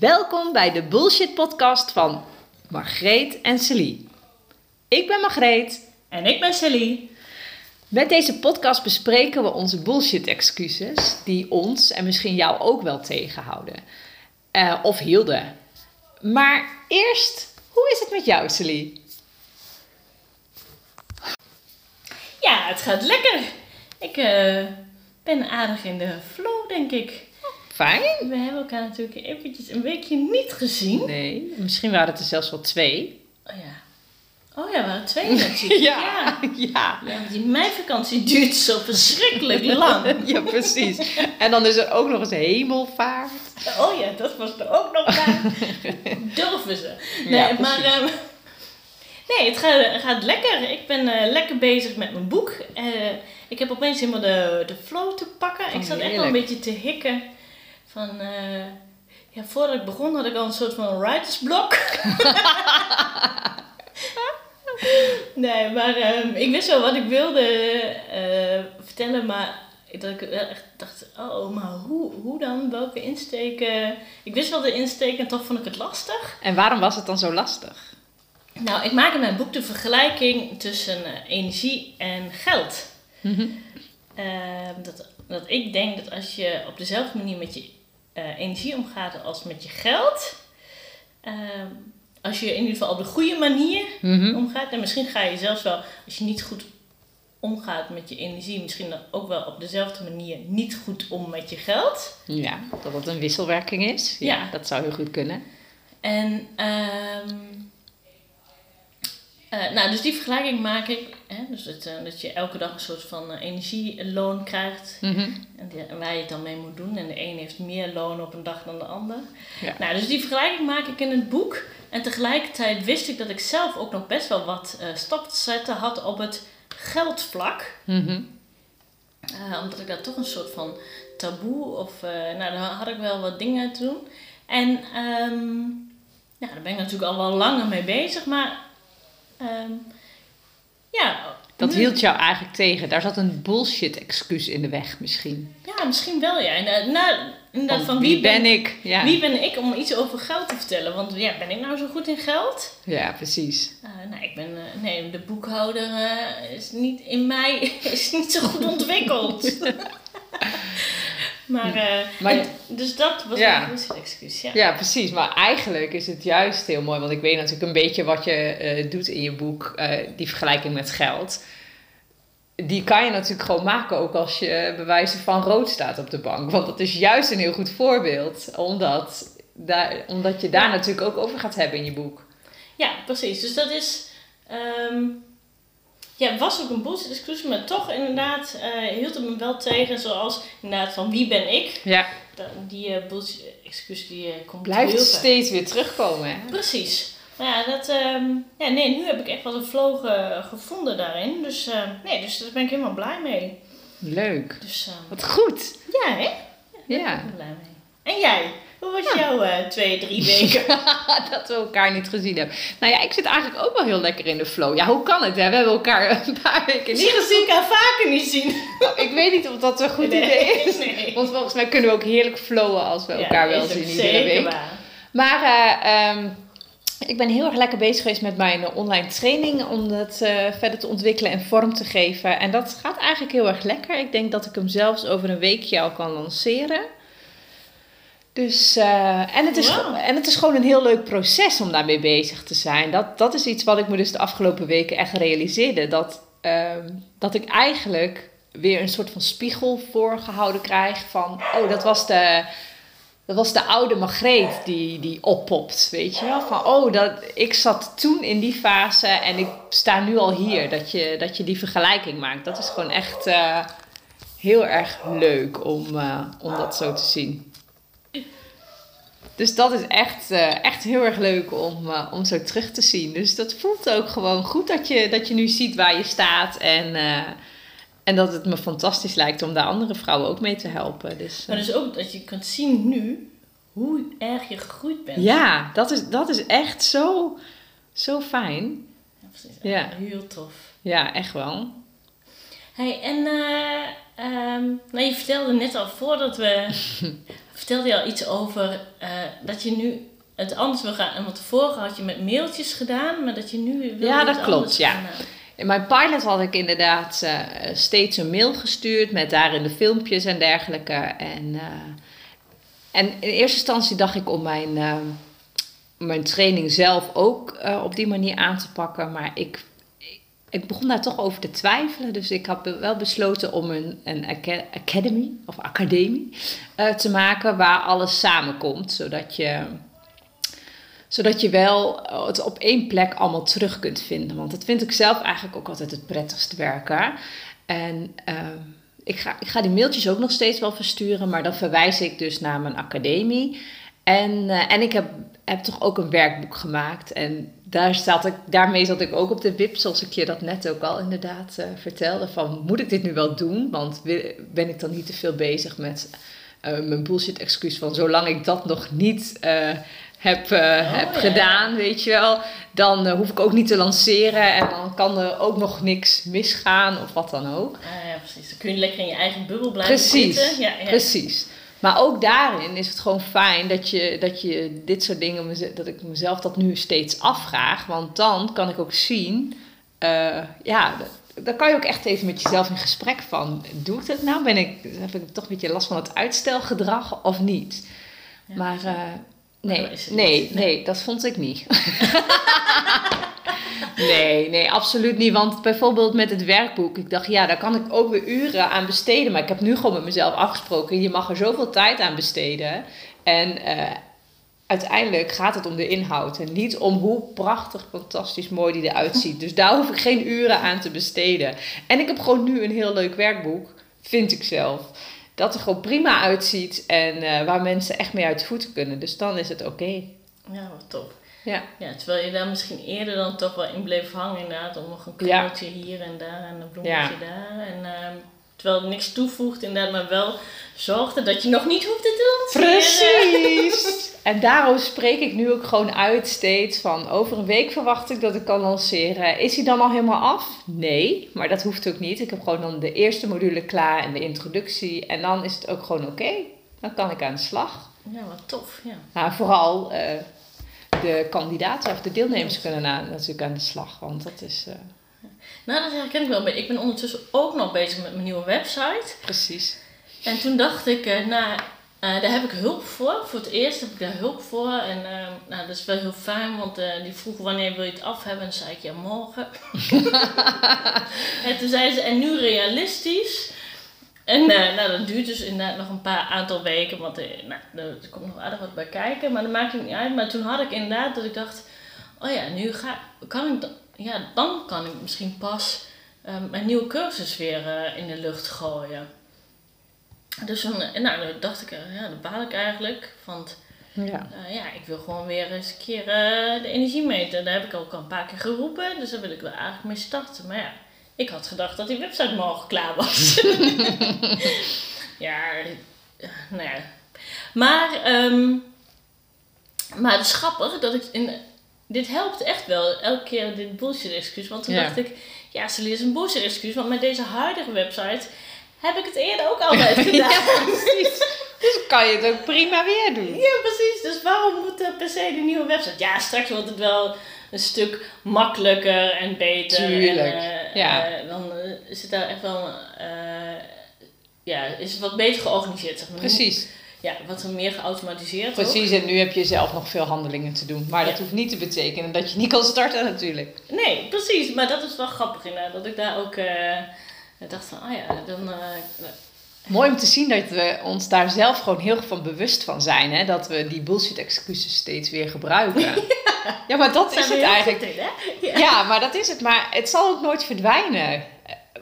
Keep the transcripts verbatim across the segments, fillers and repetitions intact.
Welkom bij de Bullshit Podcast van Margreet en Celie. Ik ben Margreet. En ik ben Celie. Met deze podcast bespreken we onze bullshit excuses die ons en misschien jou ook wel tegenhouden. Uh, of hielden. Maar eerst, hoe is het met jou, Celie? Ja, het gaat lekker. Ik uh, ben aardig in de flow, denk ik. Fijn. We hebben elkaar natuurlijk eventjes een weekje niet gezien. Nee, misschien waren het er zelfs wel twee. Oh ja. Oh ja, we waren twee natuurlijk. ja, ja. ja. ja die mijn vakantie duurt zo verschrikkelijk lang. ja, precies. En dan is er ook nog eens hemelvaart. Oh ja, dat was er ook nog bij. Durven ze. Nee, ja, maar um, nee, het gaat, gaat lekker. Ik ben uh, lekker bezig met mijn boek. Uh, ik heb opeens helemaal de, de flow te pakken. Oh, ik zat heerlijk. Echt wel een beetje te hikken. Van, uh, ja, voordat ik begon had ik al een soort van writersblok. nee, maar um, ik wist wel wat ik wilde uh, vertellen, maar dat ik wel echt dacht, oh, maar hoe, hoe dan? Welke insteken? Ik wist wel de insteek en toch vond ik het lastig. En waarom was het dan zo lastig? Nou, ik maak in mijn boek de vergelijking tussen uh, energie en geld. Mm-hmm. uh, dat... Dat ik denk dat als je op dezelfde manier met je uh, energie omgaat als met je geld. Uh, als je in ieder geval op de goede manier mm-hmm. omgaat. En misschien ga je zelfs wel, als je niet goed omgaat met je energie. Misschien dan ook wel op dezelfde manier niet goed om met je geld. Ja, dat dat een wisselwerking is. Ja, ja. Dat zou heel goed kunnen. En um, Uh, nou, dus die vergelijking maak ik. Hè? Dus dat, uh, dat je elke dag een soort van uh, energieloon krijgt. Mm-hmm. en, die, en waar je het dan mee moet doen. En de een heeft meer loon op een dag dan de ander. Ja. Nou, dus die vergelijking maak ik in het boek. En tegelijkertijd wist ik dat ik zelf ook nog best wel wat uh, stappen te zetten had op het geldvlak. Mm-hmm. uh, omdat ik daar toch een soort van taboe of... Uh, nou, daar had ik wel wat dingen te doen. En um, nou, daar ben ik natuurlijk al wel langer mee bezig, maar... Um, ja, dat nu... hield jou eigenlijk tegen. Daar zat een bullshit excuus in de weg misschien. Ja, misschien wel ja. En, uh, nou, inderdaad, van wie, wie ben, ben ik? Ja. Wie ben ik om iets over geld te vertellen? Want ja, ben ik nou zo goed in geld? Ja, precies. Uh, nou, ik ben, uh, nee, de boekhouder uh, is niet in mij is niet zo goed ontwikkeld. maar, uh, maar en, dus dat was ja. een bullshit excuus. Ja. ja, precies. Maar eigenlijk is het juist heel mooi. Want ik weet natuurlijk een beetje wat je uh, doet in je boek. Uh, die vergelijking met geld. Die kan je natuurlijk gewoon maken. Ook als je bij wijze van rood staat op de bank. Want dat is juist een heel goed voorbeeld. Omdat, daar, omdat je daar ja. natuurlijk ook over gaat hebben in je boek. Ja, precies. Dus dat is... Um... Ja, het was ook een bullshit excuse, maar toch inderdaad uh, hield het me wel tegen. Zoals inderdaad van wie ben ik? Ja. Die uh, bullshit excuse die uh, komt blijft heel steeds uit. Weer terugkomen. Hè? Precies. Maar ja, dat, um, ja, nee, nu heb ik echt wel een flow uh, gevonden daarin. Dus, uh, nee, dus daar ben ik helemaal blij mee. Leuk. Dus, uh, wat goed. Ja, hè? Ja. Daar ja. ben ik heel blij mee. En jij? Hoe was ja. jouw uh, twee, drie weken? dat we elkaar niet gezien hebben. Nou ja, ik zit eigenlijk ook wel heel lekker in de flow. Ja, hoe kan het? Hè? We hebben elkaar een paar weken niet gezien. We elkaar vaker niet zien. Nou, ik weet niet of dat een goed nee, idee is. Nee. Want volgens mij kunnen we ook heerlijk flowen als we ja, elkaar wel zien iedere week. Waar. Maar uh, um, ik ben heel erg lekker bezig geweest met mijn uh, online training. Om dat uh, verder te ontwikkelen en vorm te geven. En dat gaat eigenlijk heel erg lekker. Ik denk dat ik hem zelfs over een weekje al kan lanceren. Dus, uh, en, het is, wow. en het is gewoon een heel leuk proces om daarmee bezig te zijn. Dat, dat is iets wat ik me dus de afgelopen weken echt realiseerde. Dat, uh, dat ik eigenlijk weer een soort van spiegel voorgehouden krijg van... Oh, dat was de, dat was de oude Margreet die, die oppopt, weet je wel. Van, oh, dat, ik zat toen in die fase en ik sta nu al hier. Dat je, dat je die vergelijking maakt. Dat is gewoon echt uh, heel erg leuk om, uh, om dat zo te zien. Dus dat is echt, uh, echt heel erg leuk om, uh, om zo terug te zien. Dus dat voelt ook gewoon goed dat je, dat je nu ziet waar je staat. En, uh, en dat het me fantastisch lijkt om daar andere vrouwen ook mee te helpen. Dus, uh. Maar dus ook dat je kunt zien nu hoe erg je gegroeid bent. Ja, dat is, dat is echt zo, zo fijn. Ja, precies. Ja. Heel tof. Ja, echt wel. Hey, en uh, um, nou, je vertelde net al voordat we... vertelde je al iets over uh, dat je nu het anders wil gaan. En want tevoren had je met mailtjes gedaan, maar dat je nu wil ja, dat klopt, ja. Gaan. In mijn pilot had ik inderdaad uh, steeds een mail gestuurd met daarin de filmpjes en dergelijke. En, uh, en in eerste instantie dacht ik om mijn, uh, mijn training zelf ook uh, op die manier aan te pakken. Maar ik, ik, ik begon daar toch over te twijfelen. Dus ik had wel besloten om een, een academy of academie uh, te maken waar alles samenkomt. Zodat je... Zodat je wel het op één plek allemaal terug kunt vinden. Want dat vind ik zelf eigenlijk ook altijd het prettigst werken. En uh, ik, ga, ik ga die mailtjes ook nog steeds wel versturen. Maar dan verwijs ik dus naar mijn academie. En, uh, en ik heb, heb toch ook een werkboek gemaakt. En daar zat ik, daarmee zat ik ook op de W I P. Zoals ik je dat net ook al inderdaad uh, vertelde. Van, moet ik dit nu wel doen? Want ben ik dan niet te veel bezig met uh, mijn bullshit excuus. Van zolang ik dat nog niet... Uh, heb, uh, oh, heb ja. gedaan, weet je wel. Dan uh, hoef ik ook niet te lanceren en dan kan er ook nog niks misgaan of wat dan ook. Ah, ja, precies. Dan kun je lekker in je eigen bubbel blijven precies, zitten. Ja, ja. Precies. Maar ook daarin is het gewoon fijn dat je, dat je dit soort dingen, dat ik mezelf dat nu steeds afvraag. Want dan kan ik ook zien, uh, ja, dan kan je ook echt even met jezelf in gesprek van, doe ik dat nou? Ben ik, heb ik toch een beetje last van het uitstelgedrag of niet? Ja, maar... Uh, Nee, nee, nee, dat vond ik niet. nee, nee, absoluut niet. Want bijvoorbeeld met het werkboek. Ik dacht, ja, daar kan ik ook weer uren aan besteden. Maar ik heb nu gewoon met mezelf afgesproken. Je mag er zoveel tijd aan besteden. En uh, uiteindelijk gaat het om de inhoud. En niet om hoe prachtig, fantastisch mooi die eruit ziet. Dus daar hoef ik geen uren aan te besteden. En ik heb gewoon nu een heel leuk werkboek. Vind ik zelf. Dat er gewoon prima uitziet en uh, waar mensen echt mee uit de voeten kunnen. Dus dan is het oké. Okay. Ja, wat top. Ja. Ja, terwijl je daar misschien eerder dan toch wel in bleef hangen inderdaad. Om nog een knootje ja. hier en daar en een bloemetje ja. daar. En, uh, terwijl het niks toevoegt inderdaad, maar wel zorgde dat je nog niet hoeft te doen. Precies. En daarom spreek ik nu ook gewoon uit steeds van over een week verwacht ik dat ik kan lanceren. Is hij dan al helemaal af? Nee, maar dat hoeft ook niet. Ik heb gewoon dan de eerste module klaar en de introductie. En dan is het ook gewoon oké. Okay. Dan kan ik aan de slag. Ja, wat tof. Ja. Nou, vooral uh, de kandidaten of de deelnemers kunnen na, natuurlijk aan de slag. Want dat is... Uh, Nou, dat herken ik wel. Ik ben ondertussen ook nog bezig met mijn nieuwe website. Precies. En toen dacht ik, nou, uh, daar heb ik hulp voor. Voor het eerst heb ik daar hulp voor. En uh, nou, dat is wel heel fijn, want uh, die vroeg wanneer wil je het af hebben? En toen zei ik, ja, morgen. En toen zei ze, en nu realistisch. En uh, nou, dat duurt dus inderdaad nog een paar aantal weken, want uh, nou, er komt nog aardig wat bij kijken. Maar dat maakt het niet uit. Maar toen had ik inderdaad dat ik dacht, oh ja, nu ga, kan ik dat... Ja, dan kan ik misschien pas uh, mijn nieuwe cursus weer uh, in de lucht gooien. Dus dan uh, nou, dacht ik, uh, ja, dat baal ik eigenlijk. Want ja. Uh, ja, ik wil gewoon weer eens een keer uh, de energie meten. Daar heb ik ook al een paar keer geroepen. Dus daar wil ik wel eigenlijk mee starten. Maar ja, ik had gedacht dat die website morgen klaar was. ja, nou ja. Maar, um, maar het is grappig dat ik... in Dit helpt echt wel, elke keer dit bullshit-excuus. Want toen ja. dacht ik, ja, Celie is een bullshit-excuus. Want met deze huidige website heb ik het eerder ook altijd gedaan. ja, precies. Dus kan je het ook prima weer doen. Ja, precies. Dus waarom moet er per se de nieuwe website? Ja, straks wordt het wel een stuk makkelijker en beter. Tuurlijk, en, uh, ja. Uh, dan uh, zit daar echt wel... Uh, ja, is het wat beter georganiseerd, zeg maar. Precies. Ja, wat er meer geautomatiseerd wordt. Precies, ook. En nu heb je zelf nog veel handelingen te doen. Maar ja. dat hoeft niet te betekenen dat je niet kan starten natuurlijk. Nee, precies. Maar dat is wel grappig inderdaad. Dat ik daar ook uh, dacht van, ah ja, dan... Uh, Mooi om te zien dat we ons daar zelf gewoon heel van bewust van zijn. Hè? Dat we die bullshit excuses steeds weer gebruiken. Ja, ja maar dat, dat is het eigenlijk. In, hè? Ja. ja, maar dat is het. Maar het zal ook nooit verdwijnen.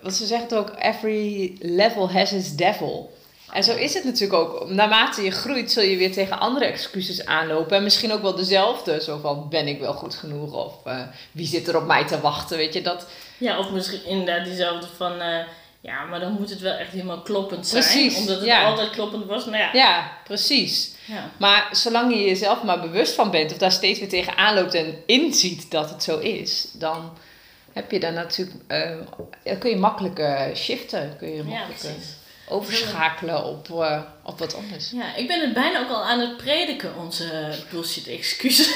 Want ze zegt ook, every level has its devil. En zo is het natuurlijk ook. Naarmate je groeit zul je weer tegen andere excuses aanlopen. En misschien ook wel dezelfde. Zo van, ben ik wel goed genoeg? Of uh, wie zit er op mij te wachten? Weet je, dat... Ja, of misschien inderdaad diezelfde van... Uh, ja, maar dan moet het wel echt helemaal kloppend zijn. Precies, omdat het ja. altijd kloppend was. Maar ja. ja, precies. Ja. Maar zolang je jezelf maar bewust van bent... of daar steeds weer tegen aanloopt en inziet dat het zo is... dan heb je dan natuurlijk... Uh, kun je makkelijker shiften. Kun je makkelijker... Ja, precies. overschakelen op, uh, op wat anders. Ja, ik ben het bijna ook al aan het prediken, onze bullshit excuses.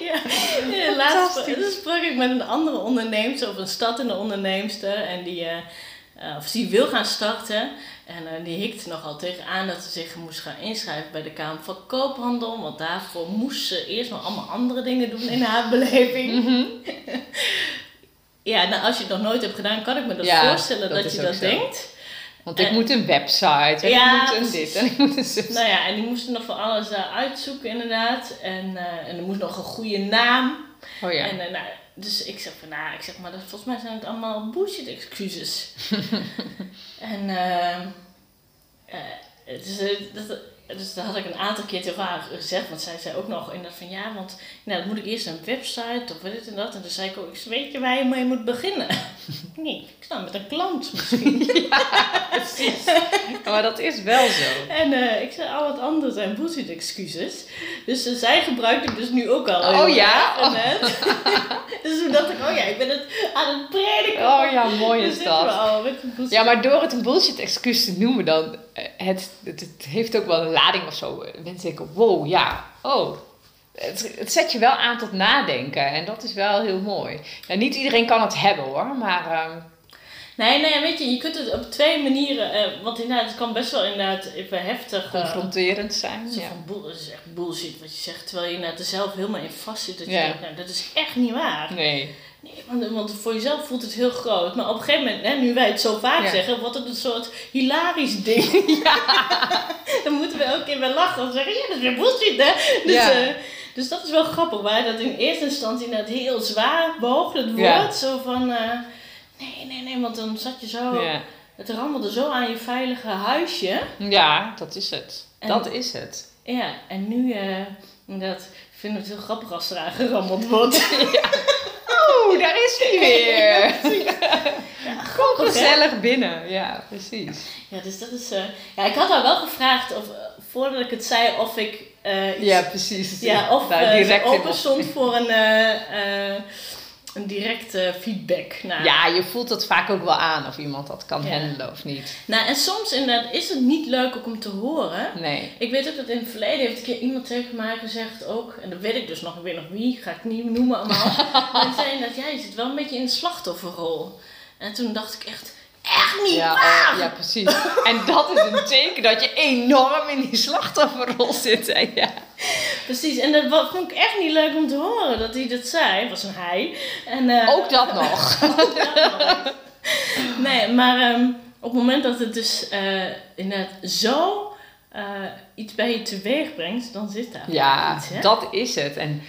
Ja, ja, laatst sprak ik met een andere onderneemster of een startende onderneemster en die, uh, uh, of die wil gaan starten. En uh, die hikte nogal tegenaan dat ze zich moest gaan inschrijven bij de Kamer van Koophandel. Want daarvoor moest ze eerst nog allemaal andere dingen doen in haar beleving. Mm-hmm. Ja, nou, als je het nog nooit hebt gedaan, kan ik me dat ja, voorstellen dat, dat je dat zo denkt. Want en, ik moet een website en ja, ik moet een dit en ik moet een zus. Nou ja, en die moesten nog van alles uh, uitzoeken inderdaad. En, uh, en er moest nog een goede naam. Oh ja. En, uh, nou, dus ik zeg van, nou, ik zeg maar, dat, volgens mij zijn het allemaal bullshit excuses. En uh, uh, dus, uh, dat, dus dat had ik een aantal keer tegen haar gezegd. Want zij zei ook nog inderdaad van, ja, want nou, dat moet ik eerst een website of dit en dat. En toen zei ik ook, weet je waar je mee moet beginnen? Nee, ik sta met een klant misschien. Ja, precies. Maar dat is wel zo. En uh, ik zei, al wat anders zijn bullshit excuses. Dus uh, zij gebruikt ik dus nu ook al. Oh ja? En, uh, oh. Dus toen dacht ik, oh ja, ik ben het aan het prediken. Oh ja, mooi is dus dat. Al, ja, maar door het een bullshit excuus te noemen dan, het, het, het heeft ook wel een lading of zo. Mensen denken, wow, ja, oh. Het, het zet je wel aan tot nadenken. En dat is wel heel mooi. Nou, niet iedereen kan het hebben hoor. Maar um... nee, nee, weet je, je kunt het op twee manieren. Uh, want inderdaad, het kan best wel inderdaad even heftig. Uh, Confronterend zijn. Zo ja. Van boel, dat is echt bullshit wat je zegt. Terwijl je inderdaad er zelf helemaal in vast zit. Dat je ja. denkt, nou, dat is echt niet waar. Nee. Nee, want, want voor jezelf voelt het heel groot. Maar op een gegeven moment, hè, nu wij het zo vaak ja. zeggen, wordt het een soort hilarisch ding. Ja. Dan moeten we elke keer wel lachen. Of zeggen, ja, dat is weer bullshit, hè. Dus, ja. uh, dus dat is wel grappig. Waar dat in eerste instantie inderdaad heel zwaar boog het woord. Ja. Zo van, uh, nee, nee, nee, want dan zat je zo, ja. het rammelde zo aan je veilige huisje. Ja, dat is het. En, dat is het. Ja, en nu, uh, inderdaad, vinden we het heel grappig als er aan gerammeld wordt. Ja. Oeh, daar is hij weer. Ja, kom gezellig hè? Binnen. Ja, precies. Ja, dus dat is... Uh, ja, ik had haar wel gevraagd, of, uh, voordat ik het zei, of ik... Uh, iets, ja, precies. Ja, of nou, direct uh, open stond voor een, uh, uh, een directe feedback. Nou, ja, je voelt dat vaak ook wel aan of iemand dat kan ja. handelen of niet. Nou, en soms inderdaad is het niet leuk ook om te horen. Nee. Ik weet ook dat in het verleden heeft een keer iemand tegen mij gezegd ook... en dat weet ik dus nog, ik weet nog wie, ga ik niet noemen allemaal... maar zei dat, ja, je zit wel een beetje in de slachtofferrol. En toen dacht ik echt... echt niet ja, waar! Ja, precies. En dat is een teken dat je enorm in die slachtofferrol zit. Hè? Ja. Precies, en dat vond ik echt niet leuk om te horen dat hij dat zei. Het was een hij. En, uh, ook dat nog. Ook dat nog. Nee, maar um, op het moment dat het dus uh, inderdaad zo uh, iets bij je teweeg brengt, dan zit daar ja, iets. Ja, dat is het. En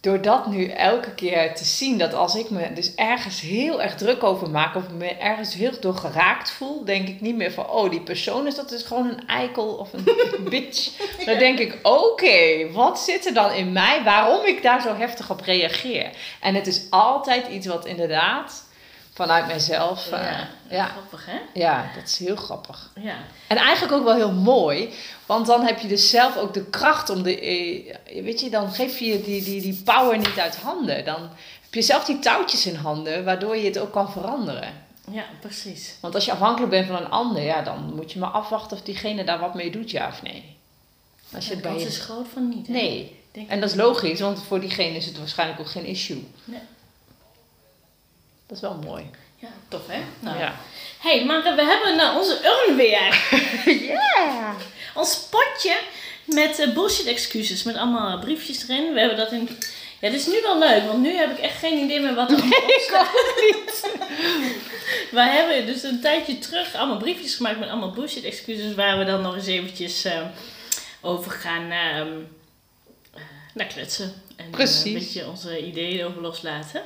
door dat nu elke keer te zien, dat als ik me dus ergens heel erg druk over maak of me ergens heel door geraakt voel, denk ik niet meer van, oh, die persoon is dat is gewoon een eikel of een bitch. Dan denk ik, oké, okay, wat zit er dan in mij waarom ik daar zo heftig op reageer? En het is altijd iets wat inderdaad vanuit mijzelf... Ja, uh, ja. grappig hè? Ja, dat is heel grappig. Ja. En eigenlijk ook wel heel mooi, want dan heb je dus zelf ook de kracht om de... Eh, weet je, dan geef je die, die, die power niet uit handen. Dan heb je zelf die touwtjes in handen, waardoor je het ook kan veranderen. Ja, precies. Want als je afhankelijk bent van een ander, ja, dan moet je maar afwachten of diegene daar wat mee doet, ja of nee. Als ja, je de kans je... is groot van niet, hè? Nee, denk en dat is logisch, want voor diegene is het waarschijnlijk ook geen issue. Nee. Dat is wel mooi. Ja, tof hè? Nou. Ja. Hé, hey, maar we hebben nou onze urn weer. Ja! Ons potje met uh, bullshit excuses. Met allemaal briefjes erin. We hebben dat in... Ja, dit is nu wel leuk. Want nu heb ik echt geen idee meer wat er nee, op staat. Niet. We hebben dus een tijdje terug allemaal briefjes gemaakt met allemaal bullshit excuses. Waar we dan nog eens eventjes uh, over gaan uh, naar kletsen. En precies. Uh, een beetje onze ideeën over loslaten.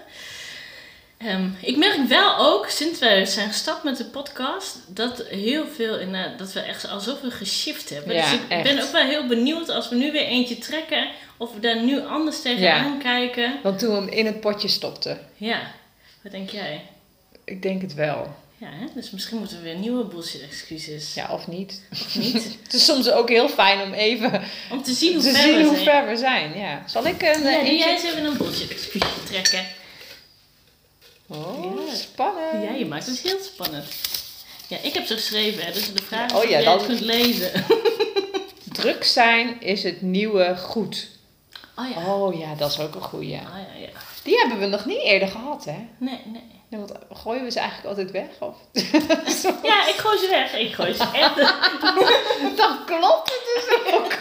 Um, ik merk wel ook, sinds we zijn gestart met de podcast, dat heel veel in, uh, dat we echt al zoveel geshift hebben. Ja, dus ik echt. ben ook wel heel benieuwd als we nu weer eentje trekken, of we daar nu anders tegenaan ja. kijken. Want toen we hem in het potje stopten. Ja, wat denk jij? Ik denk het wel. Ja, hè? Dus misschien moeten we weer nieuwe bullshit excuses. Ja, of niet. Of niet. Het is soms ook heel fijn om even om te zien hoe, te ver, zien we hoe ver we zijn. Ja. Zal ik een... Ja, doe jij eens even een bullshit excuusje trekken. Oh, ja. Spannend. Ja, je maakt het heel spannend. Ja, ik heb ze geschreven, hè, dus de vraag is oh, of ja, jij dat... het kunt lezen. Druk zijn is het nieuwe goed. Oh ja. Oh ja, dat is ook een goeie. Oh, ja, ja. Die hebben we nog niet eerder gehad, hè? Nee, nee. Want gooien we ze eigenlijk altijd weg? Of? Ja, ik gooi ze weg. Ik gooi ze echt. Dan klopt het dus ook.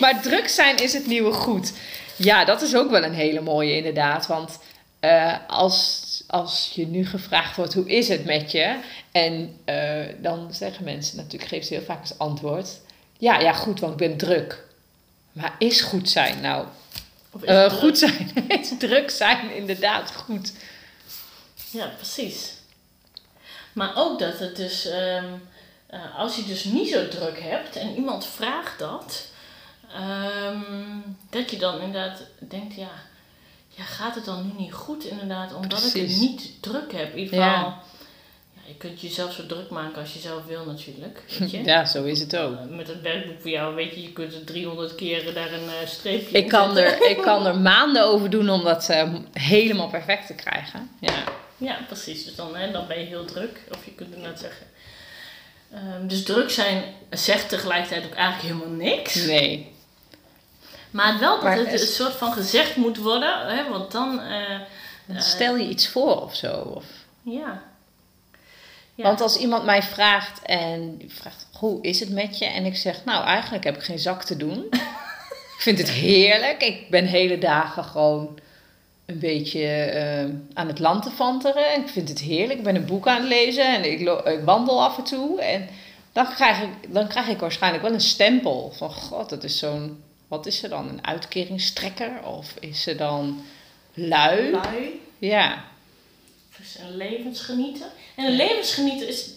Maar druk zijn is het nieuwe goed. Ja, dat is ook wel een hele mooie inderdaad. Want uh, als, als je nu gevraagd wordt, hoe is het met je? En uh, dan zeggen mensen, natuurlijk geven ze heel vaak als antwoord. Ja, ja, goed, want ik ben druk. Maar is goed zijn nou? Uh, goed zijn. Is druk zijn inderdaad goed. Ja, precies. Maar ook dat het dus, um, uh, als je dus niet zo druk hebt en iemand vraagt dat, um, dat je dan inderdaad denkt, ja, ja, gaat het dan nu niet goed inderdaad, omdat precies. ik het niet druk heb. In ieder geval, ja. Ja, je kunt jezelf zo druk maken als je zelf wil natuurlijk. Weet je? Ja, zo is het ook. Uh, met het werkboek voor jou, weet je, je kunt er driehonderd keren daar een uh, streepje ik kan er Ik kan er maanden over doen om dat uh, helemaal perfect te krijgen. Ja. Ja, precies. Dus dan, hè, dan ben je heel druk. Of je kunt het net zeggen. Um, dus druk zijn zegt tegelijkertijd ook eigenlijk helemaal niks. Nee. Maar wel dat maar het is... een soort van gezegd moet worden. Hè, want dan... Uh, dan stel je iets voor of zo. Of... Ja. Ja. Want als iemand mij vraagt en vraagt, hoe is het met je? En ik zeg, nou eigenlijk heb ik geen zak te doen. Ik vind het heerlijk. Ik ben hele dagen gewoon... een beetje uh, aan het land te vanteren. Ik vind het heerlijk. Ik ben een boek aan het lezen. En ik, lo- ik wandel af en toe. En dan krijg, ik, dan krijg ik waarschijnlijk wel een stempel. Van god, dat is zo'n... Wat is ze dan? Een uitkeringstrekker? Of is ze dan lui? Lui. Ja. Of is een levensgenieter? En een levensgenieter is...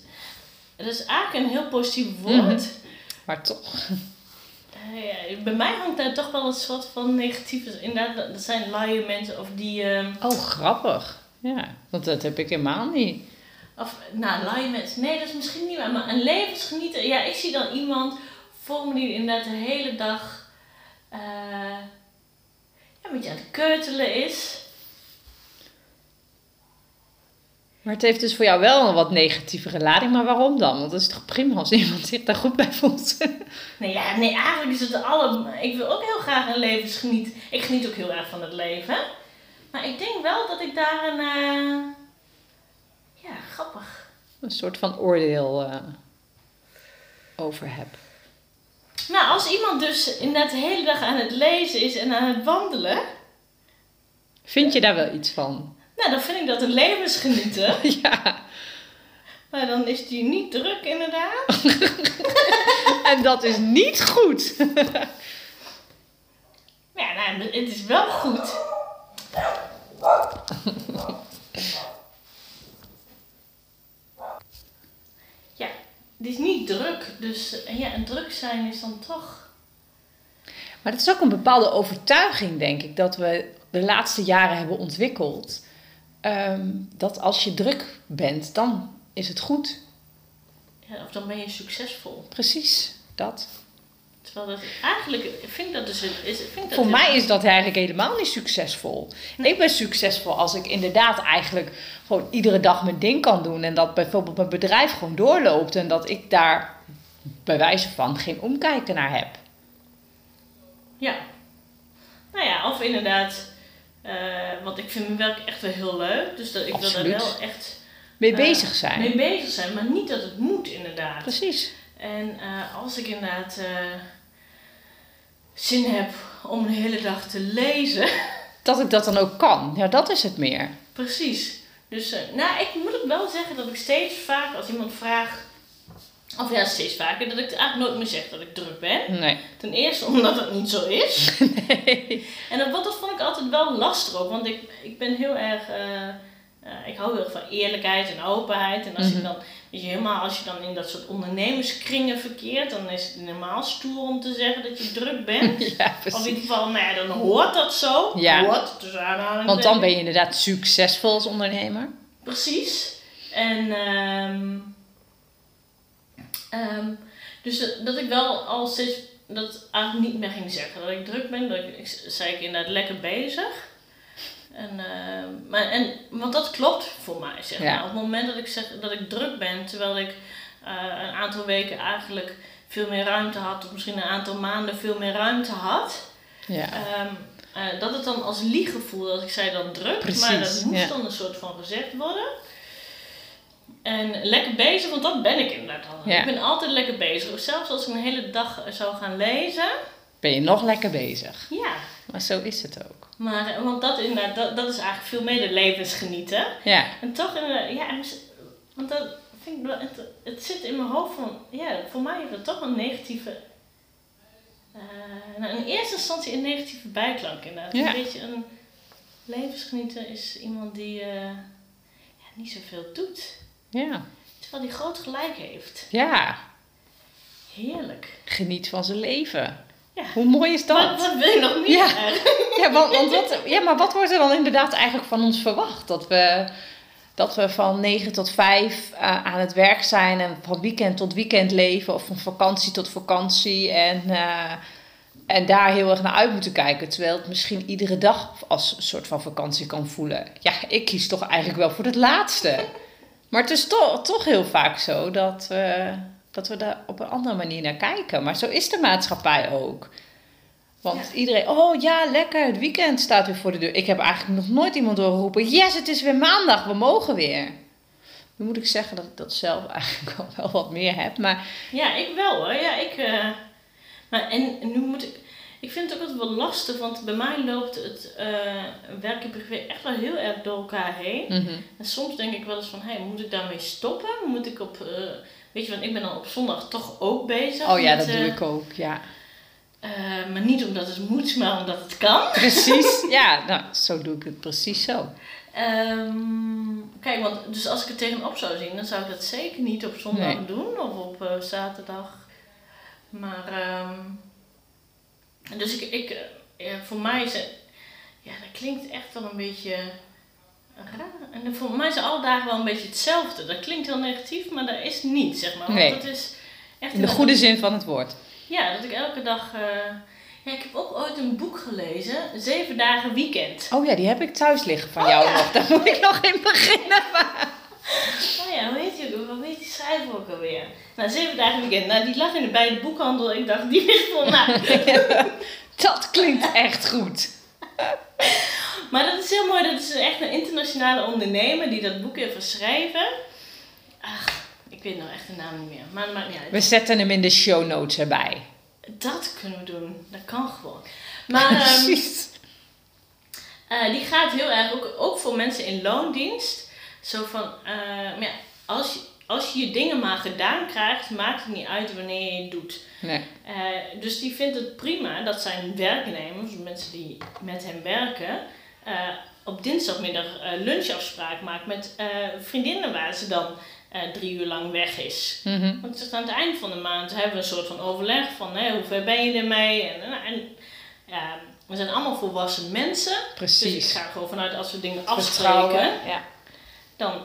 Dat is eigenlijk een heel positief woord. Mm-hmm. Maar toch... Ja, bij mij hangt daar toch wel een soort van negatieve... Inderdaad, dat zijn luie mensen of die... Uh... Oh, grappig. Ja, want dat heb ik helemaal niet. Of, nou, luie mensen. Nee, dat is misschien niet waar. Maar een levensgenieter... Ja, ik zie dan iemand voor me die inderdaad de hele dag... Uh, ja, een beetje aan het keutelen is. Maar het heeft dus voor jou wel een wat negatievere lading. Maar waarom dan? Want dat is toch prima als iemand zich daar goed bij voelt. Nee, ja, nee, eigenlijk is het alle... Ik wil ook heel graag een levensgeniet. Ik geniet ook heel erg van het leven. Maar ik denk wel dat ik daar een... Uh... Ja, grappig. Een soort van oordeel uh, over heb. Nou, als iemand dus inderdaad de hele dag aan het lezen is en aan het wandelen... Vind je daar wel iets van? Nou, dan vind ik dat een levensgenieten. Ja. Maar dan is die niet druk inderdaad. En dat is niet goed. Ja, nou, het is wel goed. Ja, het is niet druk. Dus ja, een druk zijn is dan toch... Maar dat is ook een bepaalde overtuiging, denk ik, dat we de laatste jaren hebben ontwikkeld... Um, dat als je druk bent, dan is het goed. Ja, of dan ben je succesvol. Precies, dat. Terwijl dat eigenlijk, vind ik dat dus... Is, vind dat Voor mij is dat eigenlijk helemaal niet succesvol. Nee. Ik ben succesvol als ik inderdaad eigenlijk gewoon iedere dag mijn ding kan doen. En dat bijvoorbeeld mijn bedrijf gewoon doorloopt. En dat ik daar bij wijze van geen omkijken naar heb. Ja. Nou ja, of inderdaad... Uh, want ik vind mijn werk echt wel heel leuk. Dus dat ik wil daar wel echt mee bezig zijn. Uh, mee bezig zijn, maar niet dat het moet inderdaad. Precies. En uh, als ik inderdaad uh, zin heb om een hele dag te lezen. Dat ik dat dan ook kan. Ja, dat is het meer. Precies. Dus uh, nou, ik moet ook wel zeggen dat ik steeds vaker als iemand vraagt. Of ja, steeds vaker, dat ik eigenlijk nooit meer zeg dat ik druk ben. Nee. Ten eerste omdat het niet zo is. Nee. En dat, dat vond ik altijd wel lastig ook. Want ik, ik ben heel erg... Uh, uh, ik hou heel erg van eerlijkheid en openheid. En als mm-hmm. je dan... Weet je, helemaal als je dan in dat soort ondernemerskringen verkeert... Dan is het normaal stoer om te zeggen dat je druk bent. Ja, precies. Of in ieder geval, nou ja, dan hoort dat zo. Ja. Hoort, dus aanhaling. Want dan ben je inderdaad succesvol als ondernemer. Precies. En... Um, Um, dus dat, dat ik wel al steeds dat eigenlijk niet meer ging zeggen dat ik druk ben, dat ik, ik zei ik inderdaad lekker bezig. En, uh, maar, en, want dat klopt voor mij, zeg maar. Ja. Op het moment dat ik, zeg, dat ik druk ben, terwijl ik uh, een aantal weken eigenlijk veel meer ruimte had, of misschien een aantal maanden veel meer ruimte had, ja. um, uh, dat het dan als liegen voelde dat ik zei dan druk, precies, maar dat moest ja. dan een soort van gezegd worden. En lekker bezig, want dat ben ik inderdaad al. Ja. Ik ben altijd lekker bezig. Zelfs als ik een hele dag zou gaan lezen, ben je nog lekker bezig. Ja. Maar zo is het ook. Maar, want dat, inderdaad, dat, dat is eigenlijk veel meer de levensgenieten. Ja. En toch, ja, want dat vind ik, het, het zit in mijn hoofd van, ja, voor mij heeft het toch een negatieve, uh, nou, in eerste instantie een negatieve bijklank inderdaad. Ja. Een beetje een levensgenieter is iemand die uh, ja, niet zoveel doet. Ja. Terwijl die groot gelijk heeft. Ja. Heerlijk. Geniet van zijn leven. Ja. Hoe mooi is dat? Wat, wat wil je nog meer? Ja, ja, want, want wat, ja, maar wat wordt er dan inderdaad eigenlijk van ons verwacht? Dat we, dat we van negen tot vijf uh, aan het werk zijn en van weekend tot weekend leven. Of van vakantie tot vakantie. En, uh, en daar heel erg naar uit moeten kijken. Terwijl het misschien iedere dag als een soort van vakantie kan voelen. Ja, ik kies toch eigenlijk wel voor het laatste. Maar het is toch, toch heel vaak zo dat... Uh, Dat we daar op een andere manier naar kijken. Maar zo is de maatschappij ook. Want ja. iedereen... Oh ja, lekker. Het weekend staat weer voor de deur. Ik heb eigenlijk nog nooit iemand doorgeroepen. Yes, het is weer maandag. We mogen weer. Nu moet ik zeggen dat ik dat zelf eigenlijk wel, wel wat meer heb. Maar... Ja, ik wel hoor. Ja, ik... Uh... Maar en nu moet ik... Ik vind het ook altijd wel lastig. Want bij mij loopt het uh, werk en privé echt wel heel erg door elkaar heen. Mm-hmm. En soms denk ik wel eens van... Hé, hey, moet ik daarmee stoppen? Moet ik op... Uh... Weet je, want ik ben dan op zondag toch ook bezig. Oh ja, met, dat doe uh, ik ook, ja. Uh, maar niet omdat het moet, maar omdat het kan. Precies, ja. Nou, zo doe ik het precies zo. Um, kijk, want dus als ik het tegenop zou zien, dan zou ik dat zeker niet op zondag nee. doen. Of op uh, zaterdag. Maar, um, dus ik, ik uh, ja, voor mij is het, ja, dat klinkt echt wel een beetje... Raar. En voor mij zijn alle dagen wel een beetje hetzelfde. Dat klinkt heel negatief, maar dat is niet, zeg maar. Want nee. dat is echt in de goede zin van het woord. Ja, dat ik elke dag... Uh... Ja, ik heb ook ooit een boek gelezen. Zeven dagen weekend. Oh ja, die heb ik thuis liggen van oh, jou ja. nog. Daar moet ik nog in beginnen. Maar... Oh ja, hoe heet je, wat weet die schrijver ook alweer? Nou, Zeven dagen weekend. Nou, die lag in de, bij de boekhandel. Ik dacht, die ligt vol na. Dat klinkt echt goed. Maar dat is heel mooi, dat is echt een internationale ondernemer die dat boek heeft geschreven. Ach, ik weet nou echt de naam niet meer, maar dat maakt niet uit. We zetten hem in de show notes erbij. Dat kunnen we doen, dat kan gewoon. Maar Precies. Um, uh, die gaat heel erg, ook, ook voor mensen in loondienst, zo van, uh, maar ja, als je... Als je je dingen maar gedaan krijgt, maakt het niet uit wanneer je het doet. Nee. Uh, dus die vindt het prima dat zijn werknemers, mensen die met hem werken, uh, op dinsdagmiddag uh, lunchafspraak maakt met uh, vriendinnen waar ze dan uh, drie uur lang weg is. Mm-hmm. Want dus aan het eind van de maand hebben we een soort van overleg van hey, hoe ver ben je ermee? En, en, en, ja, we zijn allemaal volwassen mensen. Precies. Dus ik ga gewoon vanuit als we dingen afspreken. Ja. Dan,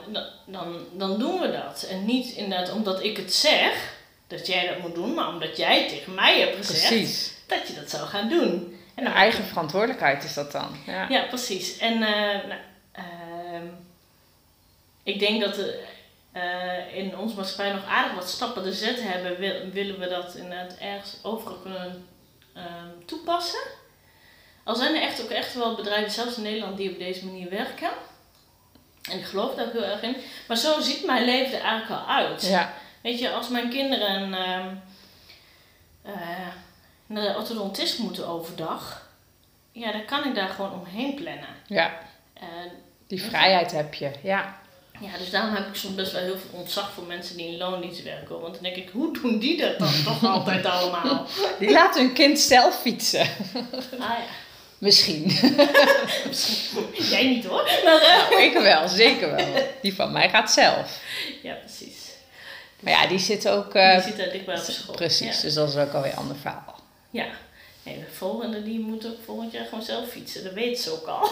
dan, dan doen we dat. En niet inderdaad omdat ik het zeg, dat jij dat moet doen, maar omdat jij tegen mij hebt gezegd precies. dat je dat zou gaan doen. En nou, eigen verantwoordelijkheid is dat dan. Ja, ja precies. En uh, nou, uh, ik denk dat we uh, in ons maatschappij nog aardig wat stappen te zetten hebben. Wil, willen we dat inderdaad ergens overal kunnen uh, toepassen. Al zijn er echt ook echt wel bedrijven, zelfs in Nederland, die op deze manier werken. En ik geloof daar ook heel erg in. Maar zo ziet mijn leven er eigenlijk al uit. Ja. Weet je, als mijn kinderen uh, uh, naar de orthodontist moeten overdag. Ja, dan kan ik daar gewoon omheen plannen. Ja, uh, die vrijheid dus, heb je. Ja. Ja, dus daarom heb ik soms best wel heel veel ontzag voor mensen die in loondienst werken. Want dan denk ik, hoe doen die dat dan toch altijd allemaal? Die laten hun kind zelf fietsen. Ah ja. Misschien. Jij niet hoor. Maar, uh... nou, ik wel, zeker wel. Die van mij gaat zelf. Ja, precies. Dus maar ja, die zit ook... Uh, die zit er dikwijl op school. Precies, ja. Dus dat is ook alweer een ander verhaal. Ja. Nee, de volgende die moet ook volgend jaar gewoon zelf fietsen. Dat weet ze ook al.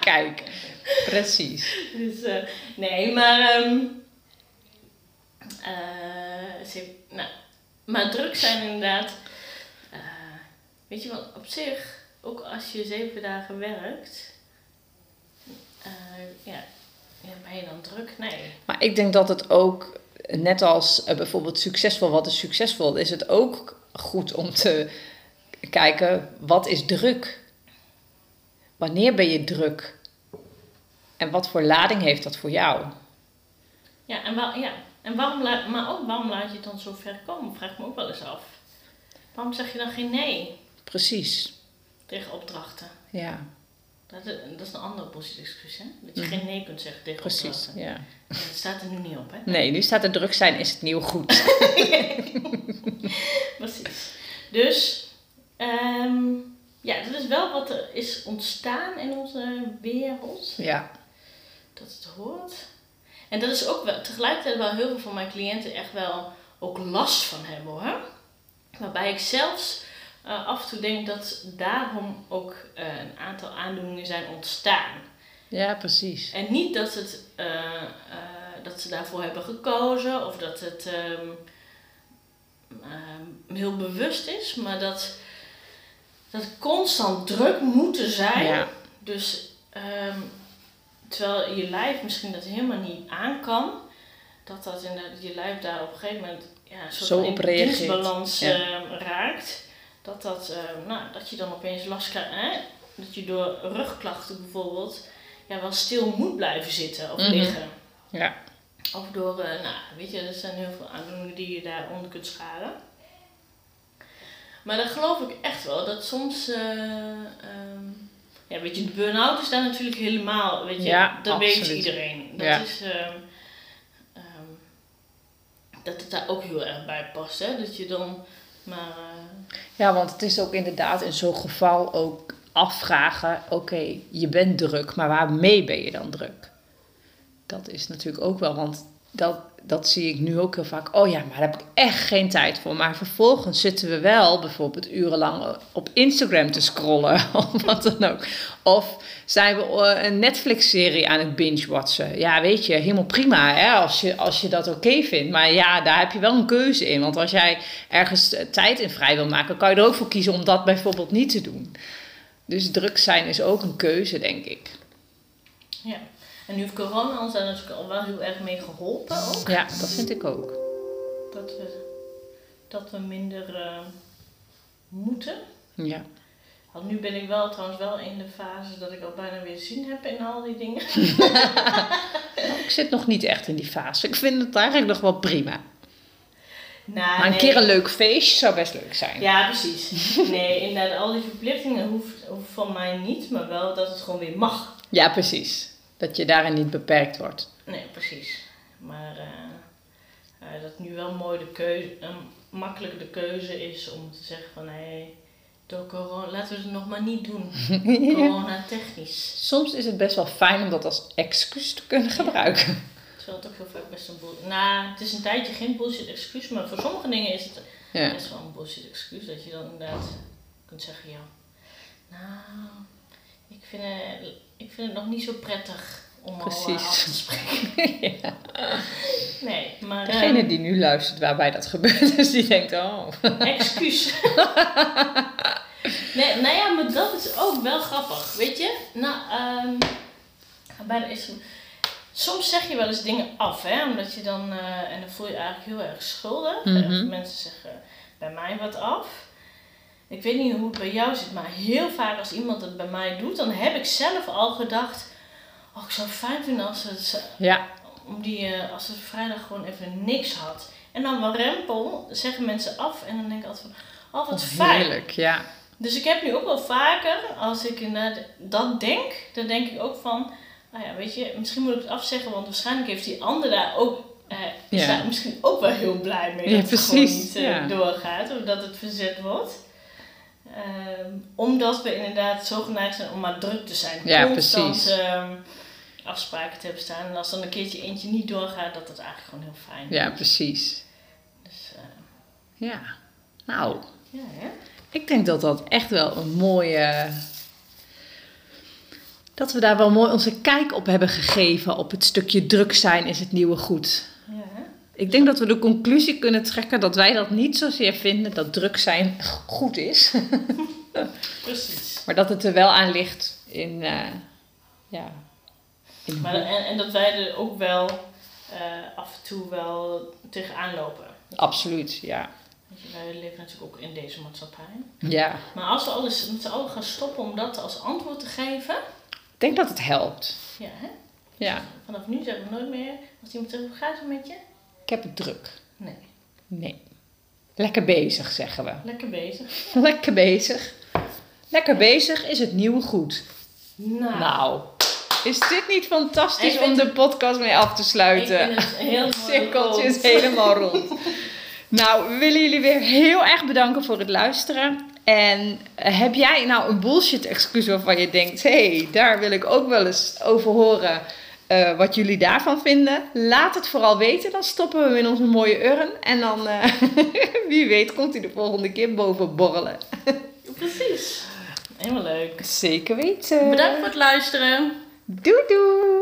Kijk, precies. Dus, uh, nee, maar... Um, uh, ze, nou, maar druk zijn inderdaad... Weet je, want op zich, ook als je zeven dagen werkt, uh, ja, ja, ben je dan druk? Nee. Maar ik denk dat het ook, net als uh, bijvoorbeeld succesvol, wat is succesvol, is het ook goed om te kijken, wat is druk? Wanneer ben je druk? En wat voor lading heeft dat voor jou? Ja, en, wel, ja. En waarom, maar ook waarom laat je het dan zo ver komen? Vraag ik me ook wel eens af. Waarom zeg je dan geen nee? Precies. Tegen opdrachten. Ja. Dat is, dat is een andere positieve excuus, hè? Dat je mm. geen nee kunt zeggen tegen Precies, opdrachten. Precies, ja. ja. Dat staat er nu niet op, hè? Nee, nu staat er druk zijn is het nieuw goed. Precies. Dus, um, ja, dat is wel wat er is ontstaan in onze wereld. Ja. Dat het hoort. En dat is ook wel, tegelijkertijd wel heel veel van mijn cliënten echt wel ook last van hebben, hoor. Waarbij ik zelfs uh, af en toe denk dat daarom ook uh, een aantal aandoeningen zijn ontstaan. Ja, precies. En niet dat, het, uh, uh, dat ze daarvoor hebben gekozen of dat het um, uh, heel bewust is, maar dat dat constant druk moeten zijn. Ja. Dus um, terwijl je lijf misschien dat helemaal niet aan kan, dat, dat inderdaad je lijf daar op een gegeven moment ja, een soort van disbalans ja. uh, raakt. Dat, dat, uh, nou, dat je dan opeens last krijgt, hè? Dat je door rugklachten bijvoorbeeld ja, wel stil moet blijven zitten of mm-hmm. liggen. Ja. Of door, uh, nou weet je, er zijn heel veel aandoeningen die je daaronder kunt schaden. Maar dan geloof ik echt wel dat soms, uh, um, ja weet je, de burn-out is daar natuurlijk helemaal, weet je, ja, dat absoluut. Weet iedereen. Dat ja. is, um, um, dat het daar ook heel erg bij past, hè, dat je dan maar... Uh... Ja, want het is ook inderdaad in zo'n geval ook afvragen, oké, okay, je bent druk, maar waarmee ben je dan druk? Dat is natuurlijk ook wel, want... Dat, dat zie ik nu ook heel vaak. Oh ja, maar daar heb ik echt geen tijd voor. Maar vervolgens zitten we wel bijvoorbeeld urenlang op Instagram te scrollen. Of wat dan ook. Of zijn we een Netflix-serie aan het binge-watchen. Ja, weet je, helemaal prima hè, als je, als je dat oké vindt. Maar ja, daar heb je wel een keuze in. Want als jij ergens tijd in vrij wil maken, kan je er ook voor kiezen om dat bijvoorbeeld niet te doen. Dus druk zijn is ook een keuze, denk ik. Ja. En nu heeft corona ons daar natuurlijk al wel heel erg mee geholpen ook. Ja, dat vind ik ook. Dat we, dat we minder uh, moeten. Ja. Al nu ben ik wel trouwens wel in de fase dat ik al bijna weer zin heb in al die dingen. Nou, ik zit nog niet echt in die fase. Ik vind het eigenlijk nog wel prima. Nou, maar een nee. keer een leuk feestje zou best leuk zijn. Ja, precies. Nee, inderdaad, al die verplichtingen hoeft, hoeft van mij niet, maar wel dat het gewoon weer mag. Ja, precies. Dat je daarin niet beperkt wordt. Nee, precies. Maar uh, uh, dat nu wel mooi de keuze, uh, makkelijk de keuze is om te zeggen van... hé, hey, door corona, laten we het nog maar niet doen. ja. Corona technisch. Soms is het best wel fijn om dat als excuus te kunnen gebruiken. Ja. Terwijl het ook heel vaak best een bullshit... Nou, het is een tijdje geen bullshit excuus, maar voor sommige dingen is het ja. best wel een bullshit excuus. Dat je dan inderdaad kunt zeggen, ja, nou, ik vind... Uh, Ik vind het nog niet zo prettig om Precies. al af te spreken. ja. Nee, maar... Degene uh, die nu luistert waarbij dat gebeurt, dus die denkt, oh... Excuus. nee, nou ja, maar dat is ook wel grappig, weet je? Nou, um, bij de is, soms zeg je wel eens dingen af, hè? Omdat je dan... Uh, en dan voel je eigenlijk heel erg schuldig. Mm-hmm. Mensen zeggen bij mij wat af. Ik weet niet hoe het bij jou zit, maar heel vaak als iemand het bij mij doet, dan heb ik zelf al gedacht, oh, ik zou het fijn vinden als het, ja. om die, als het vrijdag gewoon even niks had. En dan wel rempel, zeggen mensen af en dan denk ik altijd van, oh, wat fijn. Heerlijk, ja. Dus ik heb nu ook wel vaker, als ik naar dat denk, dan denk ik ook van, nou ja, weet je, misschien moet ik het afzeggen, want waarschijnlijk heeft die ander daar ook... Uh, is ja. daar misschien ook wel heel blij mee dat ja, precies, het gewoon niet uh, ja. doorgaat of dat het verzet wordt. Um, omdat we inderdaad zo geneigd zijn om maar druk te zijn. Ja, constant, precies. Um, afspraken te hebben staan. En als dan een keertje eentje niet doorgaat, dat dat eigenlijk gewoon heel fijn is. Ja, precies. Dus, uh, ja, nou. Ja, hè? Ik denk dat dat echt wel een mooie... Dat we daar wel mooi onze kijk op hebben gegeven. Op het stukje druk zijn is het nieuwe goed. Ja, hè? Ik denk dat we de conclusie kunnen trekken dat wij dat niet zozeer vinden dat druk zijn goed is. Precies. Maar dat het er wel aan ligt in, uh, ja, Mm. Maar, en, en dat wij er ook wel uh, af en toe wel tegenaan lopen. Absoluut, ja. Wij leven natuurlijk ook in deze maatschappij. Ja. Maar als we alles met z'n allen gaan stoppen om dat als antwoord te geven... Ik denk dat het helpt. Ja, hè? Ja. Dus vanaf nu zeg ik nooit meer, als iemand zegt, hoe gaat het met je? Ik heb het druk. Nee. Nee. Lekker bezig, zeggen we. Lekker bezig. Lekker bezig. Lekker ja. bezig is het nieuwe goed. Nou. nou. Is dit niet fantastisch om de podcast mee af te sluiten? Ik vind het heel mooi. Cirkeltje is helemaal rond. Nou, we willen jullie weer heel erg bedanken voor het luisteren. En heb jij nou een bullshit excuus waarvan je denkt... hé, hey, daar wil ik ook wel eens over horen uh, wat jullie daarvan vinden. Laat het vooral weten, dan stoppen we hem in onze mooie urn. En dan, uh, wie weet, komt hij de volgende keer boven borrelen. Precies. Helemaal leuk. Zeker weten. Bedankt voor het luisteren. Doei doei.